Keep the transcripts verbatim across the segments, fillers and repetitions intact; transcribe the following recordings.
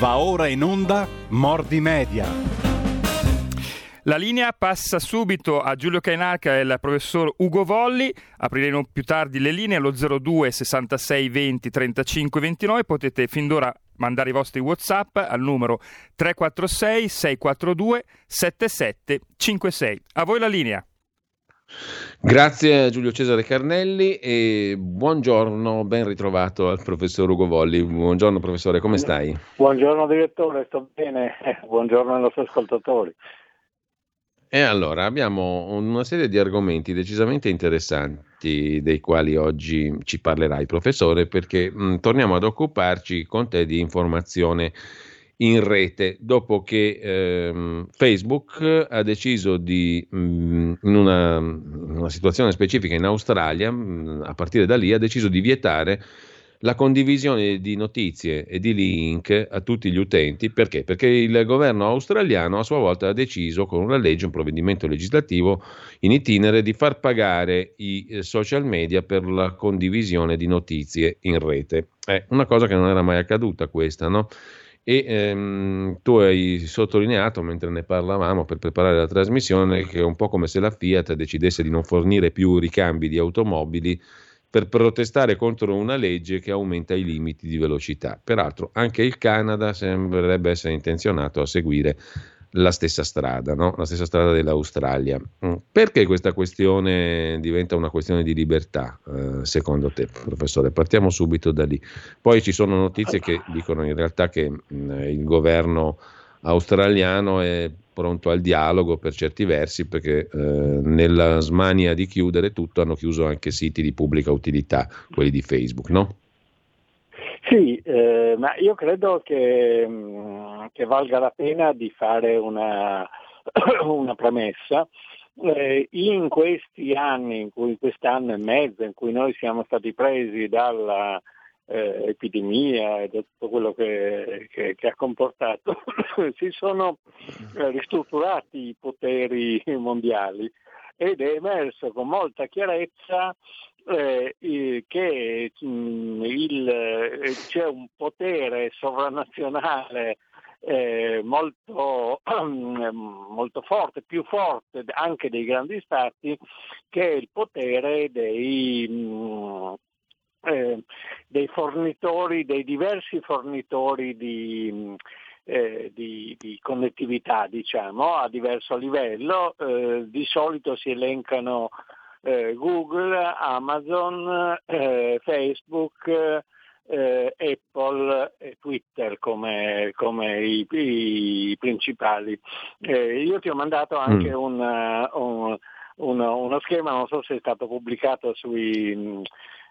Va ora in onda Mordi Media. La linea passa subito a Giulio Cainarca e al professor Ugo Volli. Apriremo più tardi le linee allo zero due sessantasei venti trentacinque ventinove. Potete fin d'ora mandare i vostri WhatsApp al numero tre quattro sei sei quattro due sette sette cinque sei. A voi la linea. Grazie Giulio Cesare Carnelli e buongiorno, ben ritrovato al professor Ugo Volli. Buongiorno professore, come stai? Buongiorno direttore, sto bene. Buongiorno ai nostri ascoltatori. E allora abbiamo una serie di argomenti decisamente interessanti dei quali oggi ci parlerai professore, perché mh, torniamo ad occuparci con te di informazione in rete dopo che ehm, Facebook ha deciso di mh, in una, una situazione specifica in Australia, mh, a partire da lì ha deciso di vietare la condivisione di notizie e di link a tutti gli utenti. Perché? Perché il governo australiano a sua volta ha deciso con una legge, un provvedimento legislativo in itinere, di far pagare i social media per la condivisione di notizie in rete. È una cosa che non era mai accaduta questa, no? E ehm, tu hai sottolineato mentre ne parlavamo per preparare la trasmissione che è un po' come se la Fiat decidesse di non fornire più ricambi di automobili per protestare contro una legge che aumenta i limiti di velocità. Peraltro anche il Canada sembrerebbe essere intenzionato a seguire la stessa strada, no? La stessa strada dell'Australia. Perché questa questione diventa una questione di libertà, eh, secondo te, professore? Partiamo subito da lì. Poi ci sono notizie che dicono in realtà che mh, il governo australiano è pronto al dialogo per certi versi, perché eh, nella smania di chiudere tutto hanno chiuso anche siti di pubblica utilità, quelli di Facebook, no? Sì, eh, ma io credo che, mh, che valga la pena di fare una, una premessa. Eh, in questi anni, in cui quest'anno e mezzo in cui noi siamo stati presi dalla eh, epidemia e da tutto quello che, che, che ha comportato, si sono eh, ristrutturati i poteri mondiali ed è emerso con molta chiarezza eh, che mh, il, eh, c'è un potere sovranazionale eh, molto, ehm, molto forte, più forte anche dei grandi stati, che è il potere dei mh, Eh, dei fornitori, dei diversi fornitori di, eh, di, di connettività, diciamo, a diverso livello. Eh, di solito si elencano eh, Google, Amazon, eh, Facebook, eh, Apple e Twitter come, come i, i principali. Eh, io ti ho mandato anche mm. un, un, uno, uno schema, non so se è stato pubblicato sui...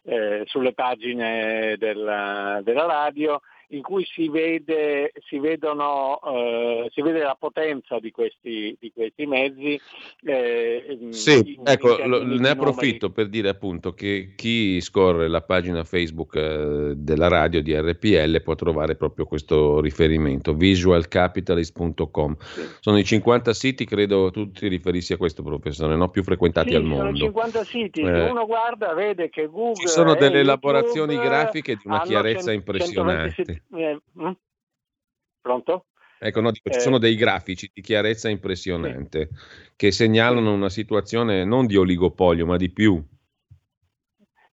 Eh, sulle pagine della, della radio, in cui si vede si vedono eh, si vede la potenza di questi di questi mezzi. Eh, sì, in, ecco, in lo, ne approfitto per dire appunto che chi scorre la pagina Facebook eh, della radio di R P L può trovare proprio questo riferimento, visual capitalist punto com. Sì. Sono i cinquanta siti, credo tu ti riferissi a questo professore, no? Più frequentati sì, al mondo. Sono cinquanta siti, eh, se uno guarda vede che Google, ci sono delle elaborazioni YouTube, grafiche di una chiarezza impressionante. Pronto? Ecco, no, dico, ci sono dei grafici di chiarezza impressionante sì. che segnalano una situazione non di oligopolio, ma di più.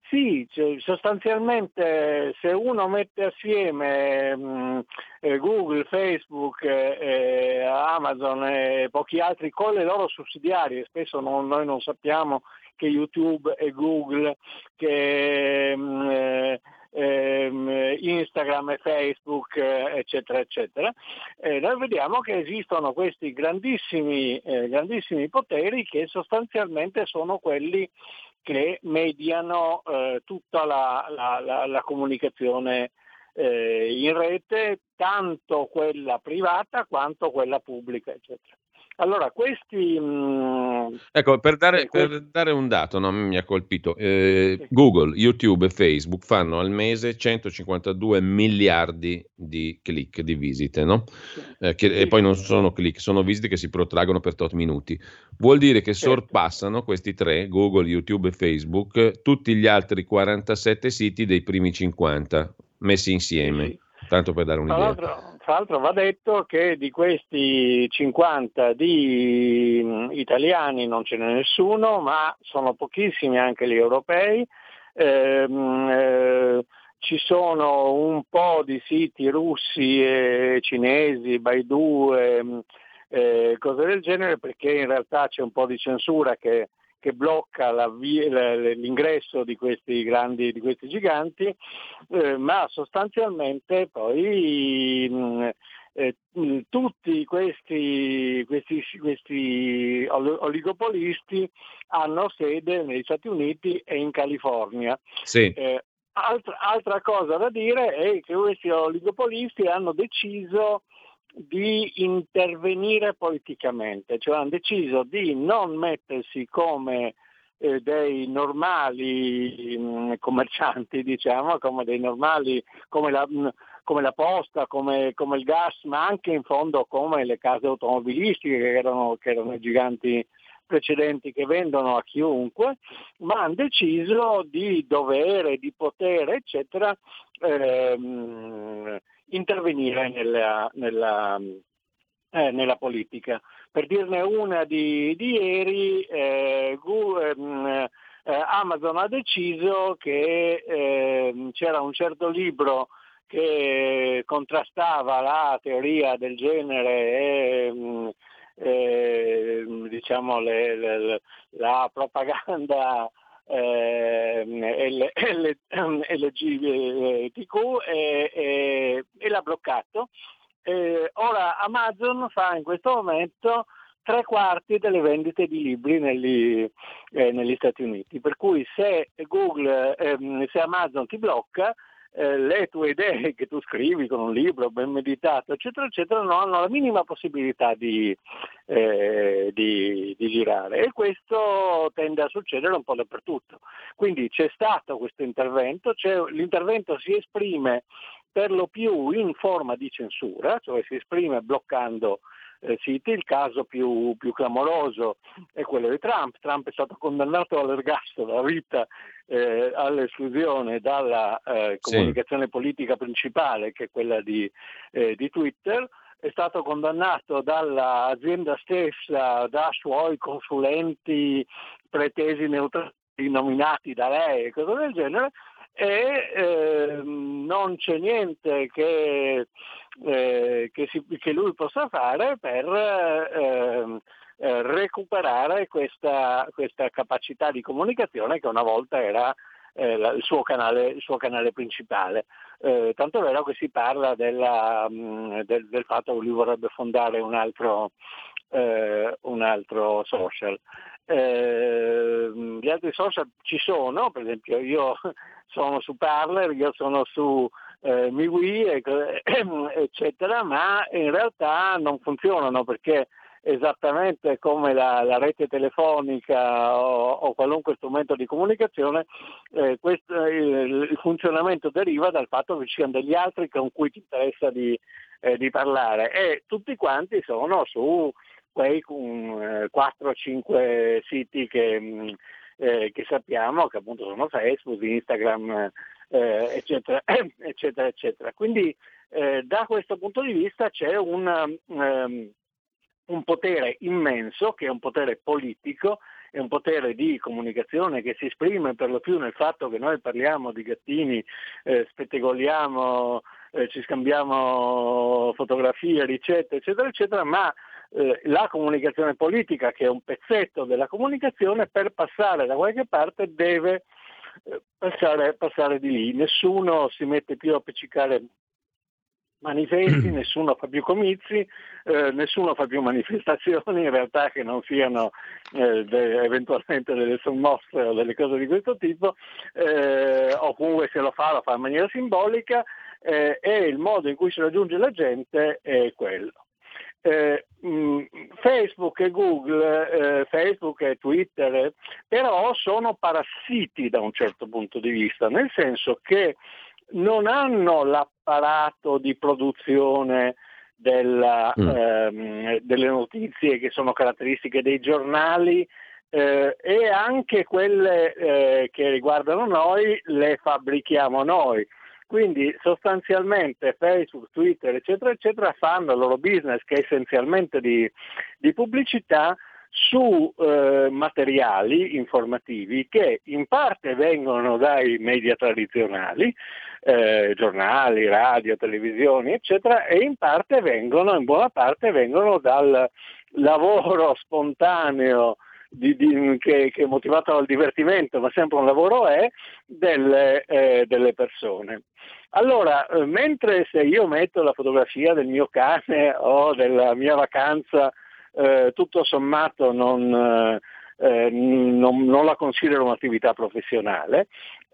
Sì, cioè, sostanzialmente se uno mette assieme mh, eh, Google, Facebook, eh, Amazon e pochi altri con le loro sussidiarie, spesso non, noi non sappiamo che YouTube e Google, che mh, eh, Instagram e Facebook eccetera eccetera, eh, noi vediamo che esistono questi grandissimi, eh, grandissimi poteri che sostanzialmente sono quelli che mediano eh, tutta la, la, la, la comunicazione eh, in rete, tanto quella privata quanto quella pubblica eccetera. Allora, questi... Mh, ecco, per dare, eh, per dare un dato, no, mi ha colpito, eh, sì. Google, YouTube e Facebook fanno al mese centocinquantadue miliardi di click, di visite, no? Sì. Eh, che, sì. E poi non sono click, sono visite che si protraggono per tot minuti. Vuol dire che certo. sorpassano questi tre, Google, YouTube e Facebook, tutti gli altri quarantasette siti dei primi cinquanta messi insieme. Sì. tanto per dare un'idea. Tra l'altro, tra l'altro va detto che di questi cinquanta di italiani non ce n'è nessuno, ma sono pochissimi anche gli europei. Eh, eh, ci sono un po' di siti russi e cinesi, Baidu e eh, cose del genere, perché in realtà c'è un po' di censura che, che blocca la via, l'ingresso di questi grandi, di questi giganti, eh, ma sostanzialmente poi eh, tutti questi, questi, questi oligopolisti hanno sede negli Stati Uniti e in California. Sì. Eh, Altra, altra cosa da dire è che questi oligopolisti hanno deciso di intervenire politicamente, cioè hanno deciso di non mettersi come eh, dei normali mh, commercianti, diciamo, come dei normali, come la, mh, come la posta, come, come il gas, ma anche in fondo come le case automobilistiche che erano, che erano giganti precedenti, che vendono a chiunque, ma hanno deciso di dovere, di potere, eccetera, ehm, intervenire nella, nella, eh, nella politica. Per dirne una di, di ieri, eh, Google, ehm, eh, Amazon ha deciso che ehm, c'era un certo libro che contrastava la teoria del genere e ehm, Eh, diciamo le, le, la propaganda eh, L, L, L G B T Q e, e, e l'ha bloccato. Eh, ora Amazon fa in questo momento tre quarti delle vendite di libri negli, eh, negli Stati Uniti, per cui se Google, ehm, se Amazon ti blocca, Eh, le tue idee che tu scrivi con un libro ben meditato, eccetera, eccetera, non hanno la minima possibilità di, eh, di, di girare, e questo tende a succedere un po' dappertutto. Quindi c'è stato questo intervento, cioè l'intervento si esprime per lo più in forma di censura, cioè si esprime bloccando eh, siti. Il caso più, più clamoroso è quello di Trump. Trump è stato condannato all'ergastolo, alla vita, Eh, all'esclusione dalla eh, comunicazione sì. politica principale, che è quella di, eh, di Twitter. È stato condannato dall'azienda stessa, da suoi consulenti pretesi neutrali nominati da lei e cose del genere, e eh, non c'è niente che, eh, che, si, che lui possa fare per eh, Eh, recuperare questa, questa capacità di comunicazione che una volta era eh, la, il, suo canale, il suo canale principale. Eh, tanto è vero che si parla della, mh, del, del fatto che lui vorrebbe fondare un altro, eh, un altro social. Eh, gli altri social ci sono, per esempio io sono su Parler, io sono su eh, MiWi, eccetera, ma in realtà non funzionano, perché esattamente come la, la rete telefonica o, o qualunque strumento di comunicazione, eh, questo, eh, il funzionamento deriva dal fatto che ci siano degli altri con cui ti interessa di, eh, di parlare, e tutti quanti sono su quei um, quattro o cinque siti che, mh, eh, che sappiamo, che appunto sono Facebook, Instagram, eh, eccetera, eccetera, eccetera. Quindi eh, da questo punto di vista c'è un... Um, un potere immenso, che è un potere politico, è un potere di comunicazione che si esprime per lo più nel fatto che noi parliamo di gattini, eh, spettegoliamo, eh, ci scambiamo fotografie, ricette, eccetera, eccetera, ma eh, la comunicazione politica, che è un pezzetto della comunicazione, per passare da qualche parte deve eh, passare, passare di lì. Nessuno si mette più a appiccicare manifesti, nessuno fa più comizi, eh, nessuno fa più manifestazioni in realtà che non siano eh, de- eventualmente delle sommosse o delle cose di questo tipo, eh, oppure se lo fa lo fa in maniera simbolica, eh, e il modo in cui si raggiunge la gente è quello. Eh, mh, Facebook e Google, eh, Facebook e Twitter, eh, però sono parassiti da un certo punto di vista, nel senso che non hanno l'apparato di produzione della, mm. ehm, delle notizie che sono caratteristiche dei giornali, eh, e anche quelle eh, che riguardano noi le fabbrichiamo noi. Quindi sostanzialmente Facebook, Twitter, eccetera, eccetera, fanno il loro business, che è essenzialmente di, di pubblicità, su eh, materiali informativi che in parte vengono dai media tradizionali, eh, giornali, radio, televisioni, eccetera, e in parte vengono, in buona parte vengono dal lavoro spontaneo Di, di, che, che è motivato dal divertimento, ma sempre un lavoro è, delle, eh, delle persone. Allora, eh, mentre se io metto la fotografia del mio cane o della mia vacanza, eh, tutto sommato non, eh, non, non la considero un'attività professionale,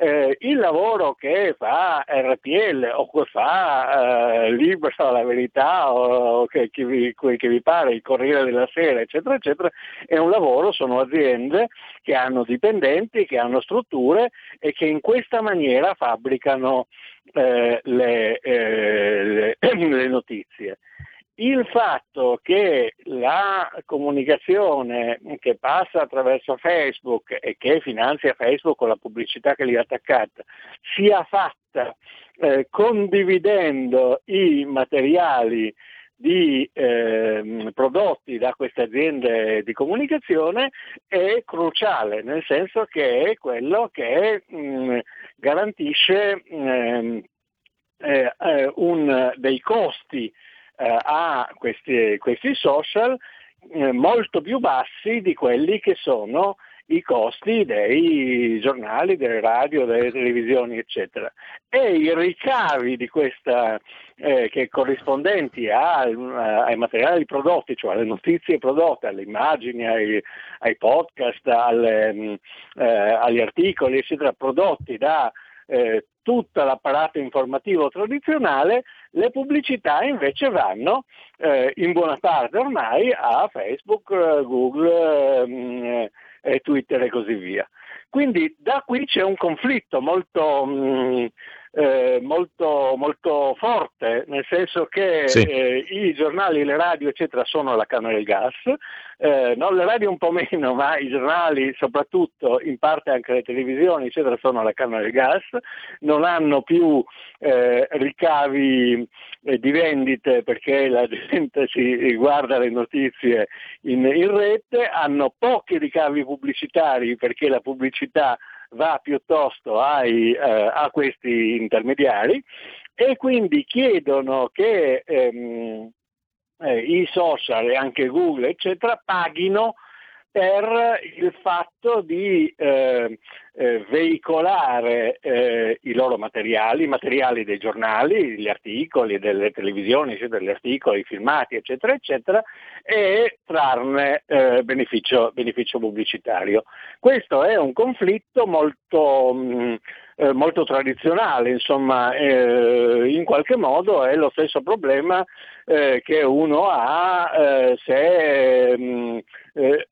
eh, il lavoro che fa R P L o che fa eh, Libero, La Verità o, o che, che, vi, che vi pare, il Corriere della Sera, eccetera, eccetera, è un lavoro, sono aziende che hanno dipendenti, che hanno strutture e che in questa maniera fabbricano eh, le, eh, le, le notizie. Il fatto che la comunicazione che passa attraverso Facebook e che finanzia Facebook con la pubblicità che gli è attaccata sia fatta eh, condividendo i materiali di eh, prodotti da queste aziende di comunicazione è cruciale, nel senso che è quello che mh, garantisce mh, eh, eh, un, dei costi a questi, questi social eh, molto più bassi di quelli che sono i costi dei giornali, delle radio, delle televisioni, eccetera. E i ricavi di questa, eh, che corrispondenti a, a, ai materiali prodotti, cioè alle notizie prodotte, alle immagini, ai, ai podcast, alle, mh, eh, agli articoli, eccetera, prodotti da eh, tutto l'apparato informativo tradizionale, le pubblicità invece vanno eh, in buona parte ormai a Facebook, Google, mh, e Twitter e così via. Quindi da qui c'è un conflitto molto, mh, eh, molto, molto forte, nel senso che sì. eh, i giornali, le radio, eccetera, sono alla canna del gas, eh, non le radio un po' meno, ma i giornali, soprattutto in parte anche le televisioni, eccetera, sono alla canna del gas, non hanno più eh, ricavi eh, di vendite perché la gente si guarda le notizie in, in rete, hanno pochi ricavi pubblicitari perché la pubblicità va piuttosto ai, eh, a questi intermediari, e quindi chiedono che ehm, eh, i social e anche Google, eccetera, paghino per il fatto di eh, eh, veicolare eh, i loro materiali, i materiali dei giornali, gli articoli, delle televisioni, eccetera, gli articoli, i filmati, eccetera, eccetera, e trarne eh, beneficio, beneficio pubblicitario. Questo è un conflitto molto, mh, eh, molto tradizionale, insomma, eh, in qualche modo è lo stesso problema eh, che uno ha eh, se... Mh, Eh,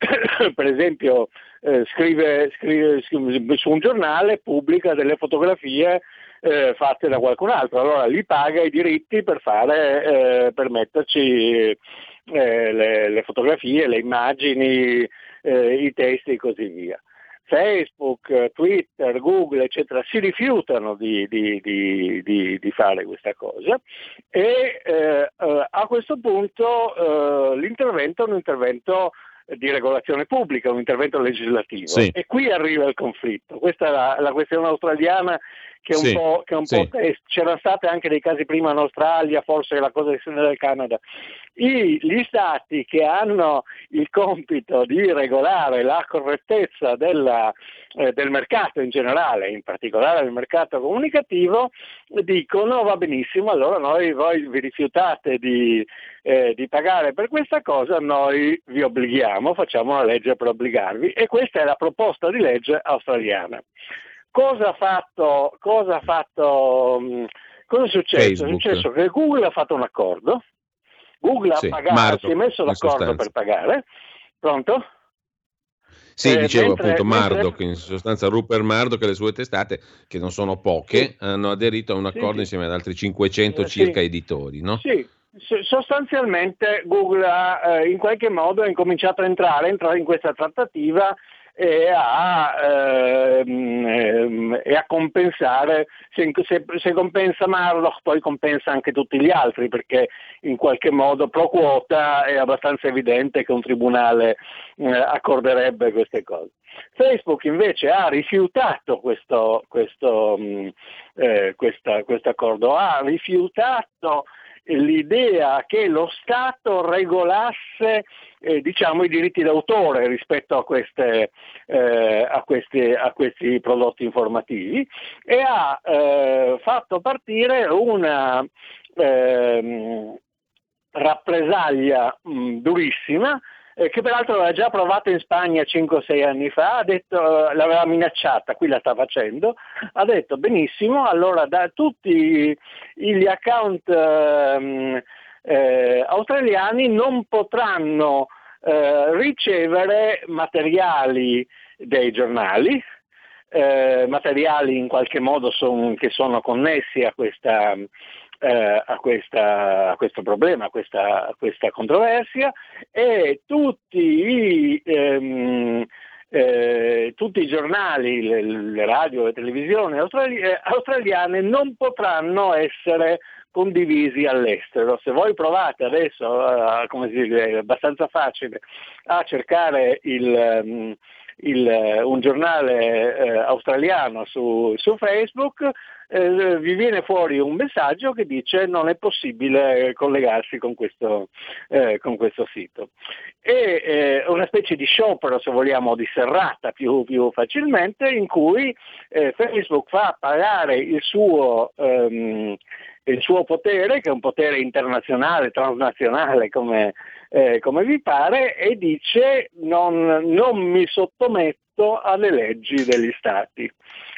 per esempio eh, scrive, scrive, scrive su un giornale, pubblica delle fotografie eh, fatte da qualcun altro, allora li paga i diritti per fare eh, per metterci eh, le, le fotografie, le immagini, eh, i testi e così via. Facebook, Twitter, Google, eccetera, si rifiutano di, di, di, di, di fare questa cosa e eh, a questo punto eh, l'intervento è un intervento di regolazione pubblica, un intervento legislativo, sì. E qui arriva il conflitto. Questa è la, la questione australiana che è un sì. po', che è un sì. po' test. C'erano state anche dei casi prima in Australia, forse la cosa del Canada. I, gli stati che hanno il compito di regolare la correttezza della, eh, del mercato in generale, in particolare del mercato comunicativo, dicono va benissimo, allora noi voi vi rifiutate di, eh, di pagare per questa cosa, noi vi obblighiamo, facciamo una legge per obbligarvi, e questa è la proposta di legge australiana. Cosa ha fatto, cosa ha fatto, cosa è successo? Facebook. È successo che Google ha fatto un accordo, Google sì, ha pagato, Marto, si è messo d'accordo per pagare, pronto? Sì, eh, dicevo mentre, appunto Murdoch, mentre... in sostanza Rupert Murdoch e le sue testate, che non sono poche, hanno aderito a un accordo sì, insieme ad altri cinquecento sì, circa editori, no? Sì. Sostanzialmente Google ha eh, in qualche modo ha incominciato a entrare, entrare in questa trattativa e a, ehm, e a compensare, se, se, se compensa Murdoch poi compensa anche tutti gli altri, perché in qualche modo pro quota è abbastanza evidente che un tribunale eh, accorderebbe queste cose. Facebook invece ha rifiutato questo, questo, mh, eh, questa, questo accordo, ha rifiutato l'idea che lo Stato regolasse eh, diciamo i diritti d'autore rispetto a queste eh, a questi a questi prodotti informativi, e ha eh, fatto partire una eh, rappresaglia mh, durissima, eh, che peraltro l'aveva già provata in Spagna cinque o sei anni fa, ha detto, l'aveva minacciata, qui la sta facendo, ha detto benissimo, allora da tutti gli account eh, eh, australiani non potranno eh, ricevere materiali dei giornali, eh, materiali in qualche modo son, che sono connessi a questa Eh, a, questa, a questo problema, a questa, a questa controversia, e tutti i, ehm, eh, tutti i giornali, le, le radio, le televisioni australi- australiane non potranno essere condivisi all'estero. Se voi provate adesso, eh, come si dice, è abbastanza facile, a cercare il... Ehm, Il, un giornale eh, australiano su, su Facebook, eh, vi viene fuori un messaggio che dice non è possibile collegarsi con questo, eh, con questo sito. È eh, una specie di sciopero, se vogliamo, di serrata più, più facilmente, in cui eh, Facebook fa pagare il suo... Ehm, il suo potere, che è un potere internazionale, transnazionale, come, eh, come vi pare, e dice non, non mi sottometto alle leggi degli stati.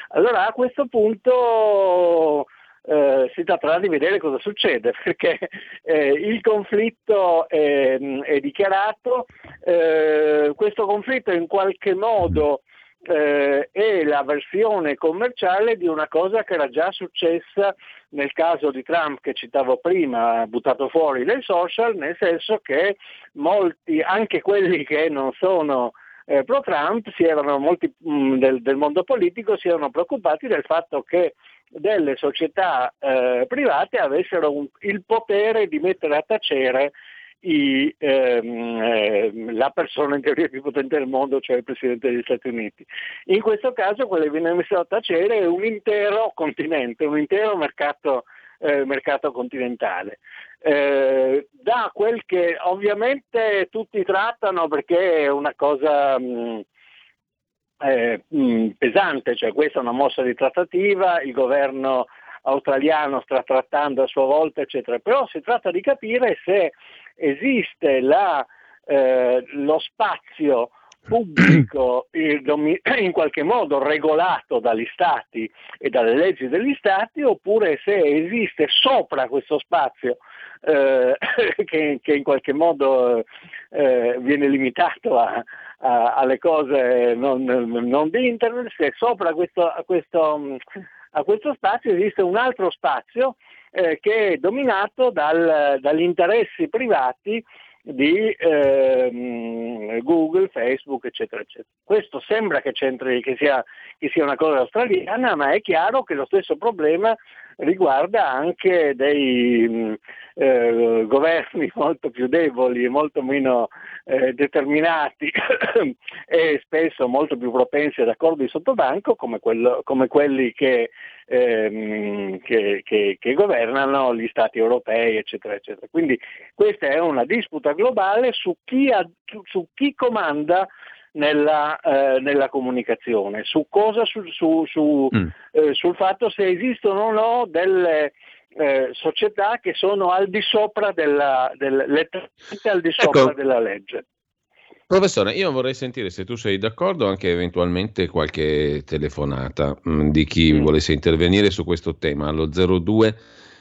Allora a questo punto eh, si tratterà di vedere cosa succede, perché eh, il conflitto è, è dichiarato, eh, questo conflitto in qualche modo Eh, è la versione commerciale di una cosa che era già successa nel caso di Trump che citavo prima, buttato fuori dai social, nel senso che molti, anche quelli che non sono eh, pro Trump, si erano, molti mh, del, del mondo politico si erano preoccupati del fatto che delle società eh, private avessero un, il potere di mettere a tacere I, ehm, eh, la persona in teoria più potente del mondo, cioè il Presidente degli Stati Uniti. In questo caso quello che viene messo a tacere è un intero continente, un intero mercato, eh, mercato continentale. Eh, da quel che ovviamente tutti trattano, perché è una cosa mh, eh, mh, pesante, cioè questa è una mossa di trattativa, il governo australiano sta trattando a sua volta, eccetera, però si tratta di capire se esiste la, eh, lo spazio pubblico in qualche modo regolato dagli stati e dalle leggi degli stati, oppure se esiste sopra questo spazio eh, che, che in qualche modo eh, viene limitato a, a, alle cose non, non di internet, se sopra questo, a questo a questo spazio esiste un altro spazio eh, che è dominato dal, dagli interessi privati di eh, Google, Facebook, eccetera, eccetera. Questo sembra che, c'entri, che, sia, che sia una cosa australiana, ma è chiaro che lo stesso problema riguarda anche dei eh, governi molto più deboli, molto meno eh, determinati e spesso molto più propensi ad accordi sottobanco, come, quello, come quelli che, ehm, che, che, che governano gli stati europei, eccetera, eccetera. Quindi questa è una disputa globale su chi, ha, su chi comanda Nella, eh, nella comunicazione, su cosa su, su, su, mm. eh, sul fatto se esistono o no delle eh, società che sono al di sopra della, del, letteralmente al di sopra ecco. della legge. Professore, io vorrei sentire, se tu sei d'accordo, anche eventualmente qualche telefonata mh, di chi mm. volesse intervenire su questo tema allo zero due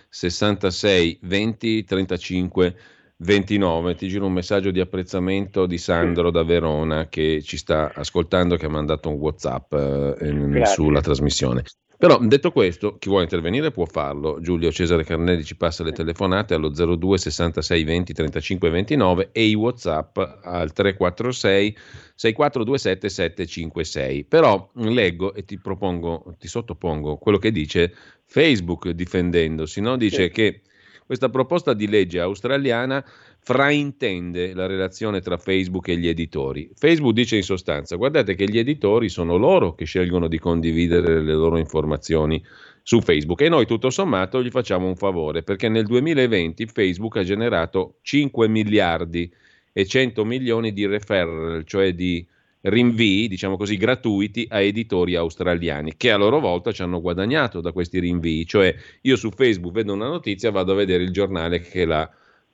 sessantasei venti trentacinque ventinove. Ti giro un messaggio di apprezzamento di Sandro da Verona, che ci sta ascoltando, che ha mandato un WhatsApp eh, sulla trasmissione. Però detto questo, chi vuole intervenire può farlo. Giulio Cesare Carnelli ci passa le telefonate allo zero due sessantasei venti trentacinque ventinove e i WhatsApp al tre quattro sei sei quattro due sette sette cinque sei. Però leggo e ti propongo, ti sottopongo quello che dice Facebook difendendosi, no? Dice sì. che questa proposta di legge australiana fraintende la relazione tra Facebook e gli editori. Facebook dice in sostanza, guardate che gli editori sono loro che scelgono di condividere le loro informazioni su Facebook e noi tutto sommato gli facciamo un favore, perché nel duemilaventi Facebook ha generato cinque miliardi e cento milioni di referral, cioè di rinvii, diciamo così, gratuiti a editori australiani che a loro volta ci hanno guadagnato da questi rinvii, cioè io su Facebook vedo una notizia, vado a vedere il giornale che l'ha,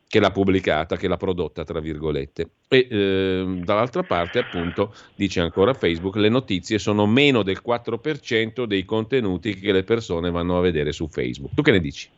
che l'ha pubblicata, che l'ha prodotta, tra virgolette, e eh, dall'altra parte appunto dice ancora Facebook, le notizie sono meno del quattro per cento dei contenuti che le persone vanno a vedere su Facebook. Tu che ne dici?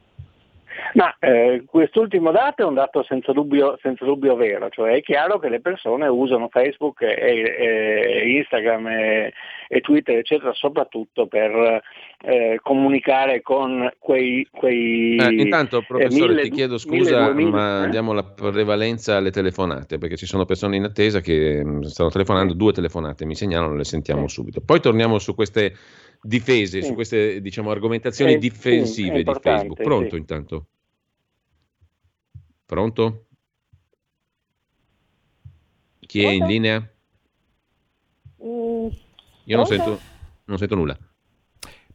Ma eh, quest'ultimo dato è un dato senza dubbio, senza dubbio vero, cioè è chiaro che le persone usano Facebook e, e Instagram e, e Twitter eccetera soprattutto per eh, comunicare con quei, quei eh, intanto professore eh, mille, ti chiedo scusa mille, ma eh? diamo la prevalenza alle telefonate perché ci sono persone in attesa che stanno telefonando, due telefonate mi segnalano, le sentiamo eh. subito, poi torniamo su queste difese, eh. su queste diciamo argomentazioni eh, difensive sì, di Facebook. Pronto sì. intanto? Pronto? Chi è in linea? Io non sento, non sento nulla.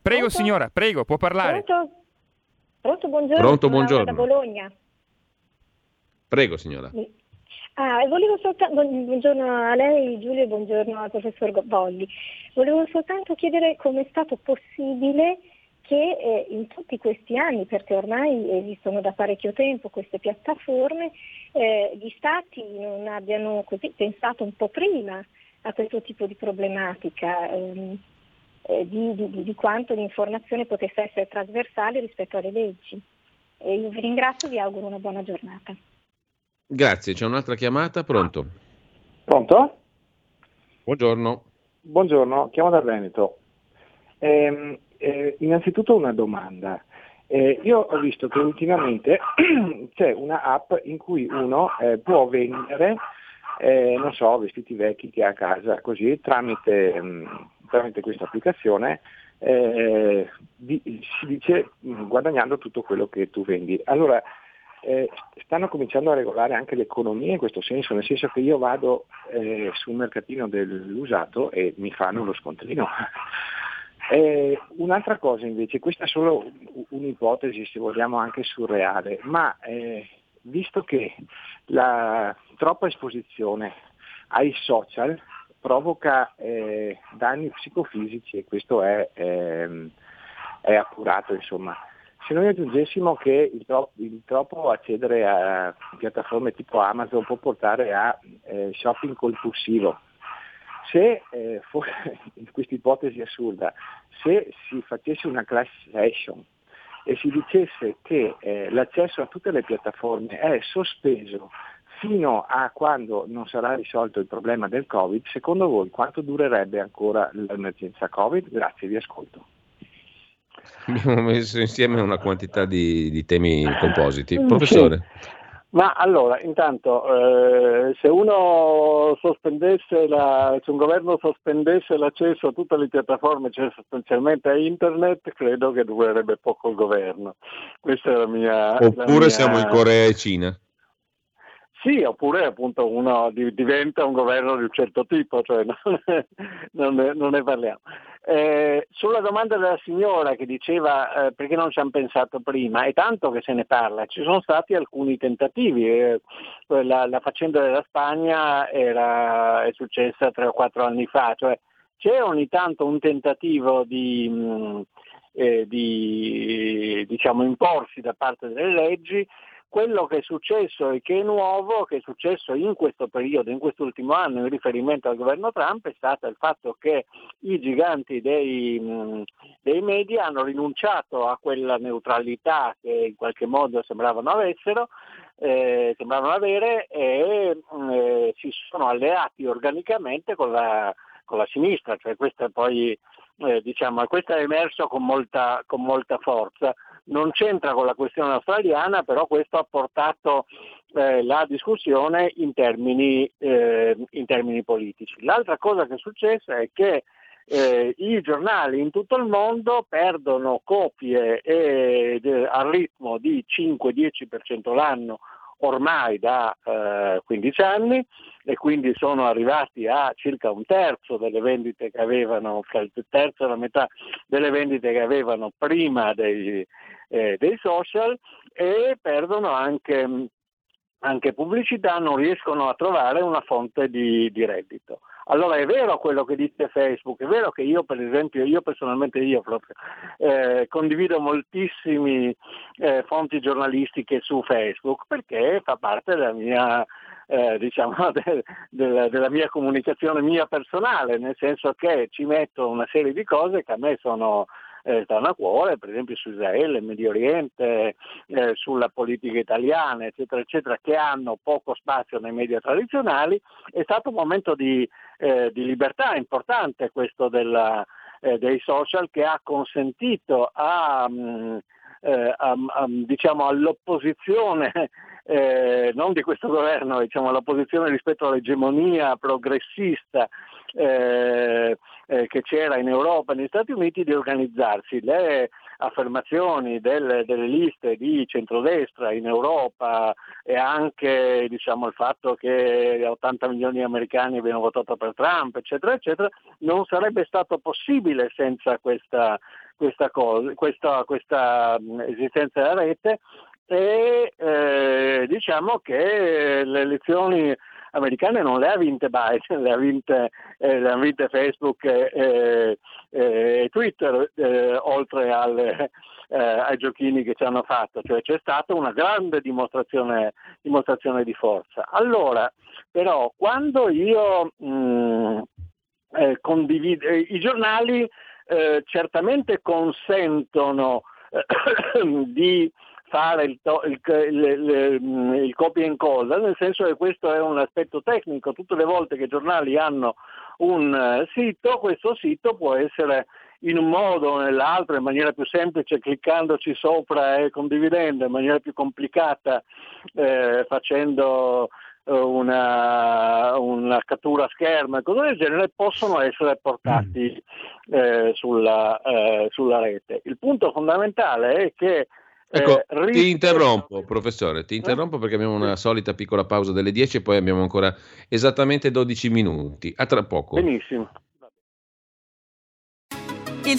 Prego signora, prego, può parlare. Pronto? Pronto, buongiorno. Pronto, buongiorno. Da Bologna. Prego signora. Ah, volevo soltanto, buongiorno a lei Giulio, buongiorno al professor Volli. Volevo soltanto chiedere come è stato possibile che eh, in tutti questi anni, perché ormai esistono da parecchio tempo queste piattaforme, eh, gli stati non abbiano così pensato un po' prima a questo tipo di problematica, ehm, eh, di, di, di quanto l'informazione potesse essere trasversale rispetto alle leggi. E io vi ringrazio e vi auguro una buona giornata. Grazie, c'è un'altra chiamata, pronto? Pronto? Buongiorno. Buongiorno, chiamo dal Veneto. Ehm... Eh, innanzitutto una domanda, eh, io ho visto che ultimamente c'è una app in cui uno eh, può vendere, eh, non so, vestiti vecchi che ha a casa, così tramite, mh, tramite questa applicazione eh, di, si dice mh, guadagnando tutto quello che tu vendi. Allora eh, stanno cominciando a regolare anche l'economia in questo senso, nel senso che io vado eh, sul mercatino dell'usato e mi fanno lo scontrino. Eh, un'altra cosa invece, questa è solo un'ipotesi se vogliamo anche surreale, ma eh, visto che la troppa esposizione ai social provoca eh, danni psicofisici e questo è, eh, è accurato insomma, se noi aggiungessimo che il troppo, il troppo accedere a piattaforme tipo Amazon può portare a eh, shopping compulsivo. Se eh, fosse, in questa ipotesi assurda, se si facesse una class action e si dicesse che eh, l'accesso a tutte le piattaforme è sospeso fino a quando non sarà risolto il problema del Covid, secondo voi quanto durerebbe ancora l'emergenza Covid? Grazie, vi ascolto. Abbiamo messo insieme una quantità di, di temi compositi. Professore. Sì. Ma allora, intanto, eh, se uno sospendesse, la, se un governo sospendesse l'accesso a tutte le piattaforme, cioè sostanzialmente a internet, credo che durerebbe poco il governo. Questa è la mia... Oppure la mia... siamo in Corea e Cina. Sì, oppure appunto uno diventa un governo di un certo tipo, cioè non ne, non ne, non ne parliamo. Eh, sulla domanda della signora che diceva eh, perché non ci hanno pensato prima, è tanto che se ne parla, ci sono stati alcuni tentativi, eh, la, la faccenda della Spagna era, è successa tre o quattro anni fa, cioè c'è ogni tanto un tentativo di... Mh, eh, di diciamo imporsi da parte delle leggi. Quello che è successo e che è nuovo, che è successo in questo periodo, in quest'ultimo anno in riferimento al governo Trump, è stato il fatto che i giganti dei, dei media hanno rinunciato a quella neutralità che in qualche modo sembravano avessero, eh, sembravano avere e eh, si sono alleati organicamente con la, con la sinistra, cioè questa poi eh, diciamo, questo è emerso con molta, con molta forza. Non c'entra con la questione australiana, però questo ha portato eh, la discussione in termini, eh, in termini politici. L'altra cosa che è successa è che eh, i giornali in tutto il mondo perdono copie eh, al ritmo di cinque dieci per cento l'anno ormai da eh, quindici anni, e quindi sono arrivati a circa un terzo delle vendite che avevano, fra il terzo e la metà delle vendite che avevano prima dei, eh, dei social, e perdono anche, anche pubblicità, non riescono a trovare una fonte di, di reddito. Allora è vero quello che dice Facebook, è vero che io per esempio, io personalmente io proprio eh, condivido moltissimi eh, fonti giornalistiche su Facebook, perché fa parte della mia eh, diciamo de, de, della mia comunicazione mia personale, nel senso che ci metto una serie di cose che a me sono Eh, stanno a cuore, per esempio su Israele, Medio Oriente, eh, sulla politica italiana, eccetera, eccetera, che hanno poco spazio nei media tradizionali. È stato un momento di, eh, di libertà importante questo della, eh, dei social, che ha consentito a, mh, eh, a, a diciamo all'opposizione eh, non di questo governo, diciamo all'opposizione rispetto all'egemonia progressista Eh, eh, che c'era in Europa e negli Stati Uniti, di organizzarsi. Le affermazioni del, delle liste di centrodestra in Europa, e anche diciamo il fatto che ottanta milioni di americani abbiano votato per Trump, eccetera, eccetera, non sarebbe stato possibile senza questa, questa cosa, questa, questa esistenza della rete. E eh, diciamo che le elezioni americane non le ha vinte Biden, le ha vinte, eh, le ha vinte Facebook e eh, eh, Twitter, eh, oltre al, eh, ai giochini che ci hanno fatto, cioè c'è stata una grande dimostrazione, dimostrazione di forza. Allora, però, quando io mh, eh, condivido, eh, i giornali eh, certamente consentono eh, di fare il, to- il, il, il copia e incolla, nel senso che questo è un aspetto tecnico. Tutte le volte che i giornali hanno un sito, questo sito può essere in un modo o nell'altro, in maniera più semplice cliccandoci sopra e condividendo, in maniera più complicata eh, facendo una, una cattura a schermo e cose del genere, possono essere portati eh, sulla, eh, sulla rete. Il punto fondamentale è che Ecco, ti interrompo, professore, ti interrompo perché abbiamo una solita piccola pausa delle dieci e poi abbiamo ancora esattamente dodici minuti. A tra poco. Benissimo. Il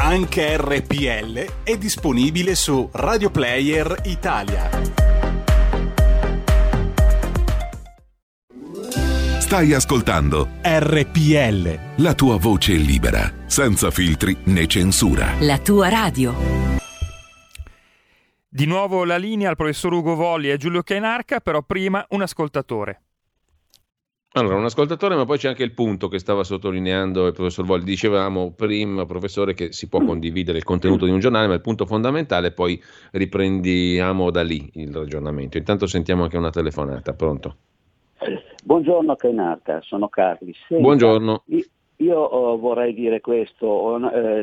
Anche R P L è disponibile su Radio Player Italia. Stai ascoltando R P L, la tua voce libera, senza filtri né censura. La tua radio. Di nuovo la linea al professor Ugo Volli e Giulio Cainarca, però prima un ascoltatore. Allora, un ascoltatore, ma poi c'è anche il punto che stava sottolineando il professor Volli. Dicevamo prima, professore, che si può condividere il contenuto di un giornale, ma il punto fondamentale, poi riprendiamo da lì il ragionamento. Intanto sentiamo anche una telefonata. Pronto? Buongiorno Cainarca, sono Carli. Senta, buongiorno. Io vorrei dire questo,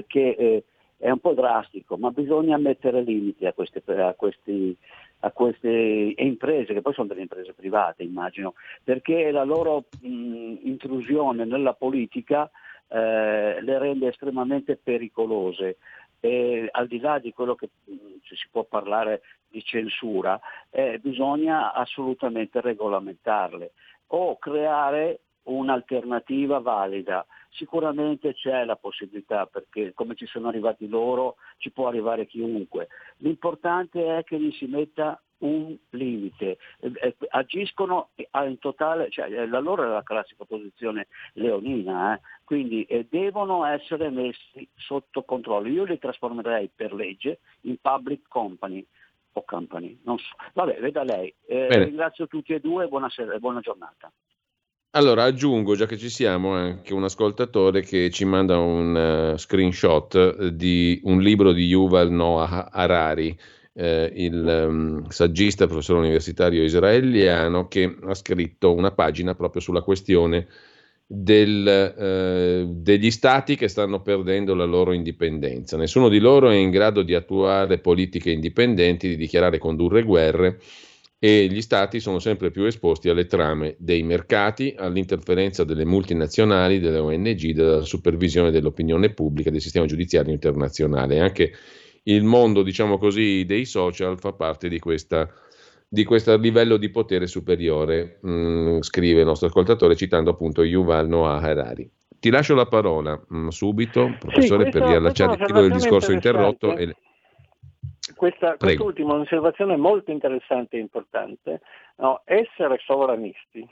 che è un po' drastico, ma bisogna mettere limiti a queste, a questi... a queste imprese, che poi sono delle imprese private, immagino, perché la loro mh, intrusione nella politica eh, le rende estremamente pericolose. E al di là di quello che mh, si può parlare di censura, eh, bisogna assolutamente regolamentarle o creare un'alternativa valida. Sicuramente c'è la possibilità, perché come ci sono arrivati loro ci può arrivare chiunque. L'importante è che gli si metta un limite, agiscono in totale, cioè la loro è la classica posizione leonina, eh? Quindi eh, devono essere messi sotto controllo. Io li trasformerei per legge in public company o company, non so. Vabbè, veda lei. Eh, ringrazio tutti e due, buonasera e buona giornata. Allora aggiungo, già che ci siamo, anche un ascoltatore che ci manda un uh, screenshot di un libro di Yuval Noah Harari, eh, il um, saggista, professore universitario israeliano, che ha scritto una pagina proprio sulla questione del, eh, degli stati che stanno perdendo la loro indipendenza. Nessuno di loro è in grado di attuare politiche indipendenti, di dichiarare e condurre guerre, e gli stati sono sempre più esposti alle trame dei mercati, all'interferenza delle multinazionali, delle O N G, della supervisione dell'opinione pubblica, del sistema giudiziario internazionale. Anche il mondo, diciamo così, dei social fa parte di questa, di questo livello di potere superiore, mh, scrive il nostro ascoltatore citando appunto Yuval Noah Harari. Ti lascio la parola mh, subito, professore, sì, questo, per riallacciare il filo del discorso interrotto. E... Questa quest'ultima è un'osservazione molto interessante e importante, no? Essere sovranisti,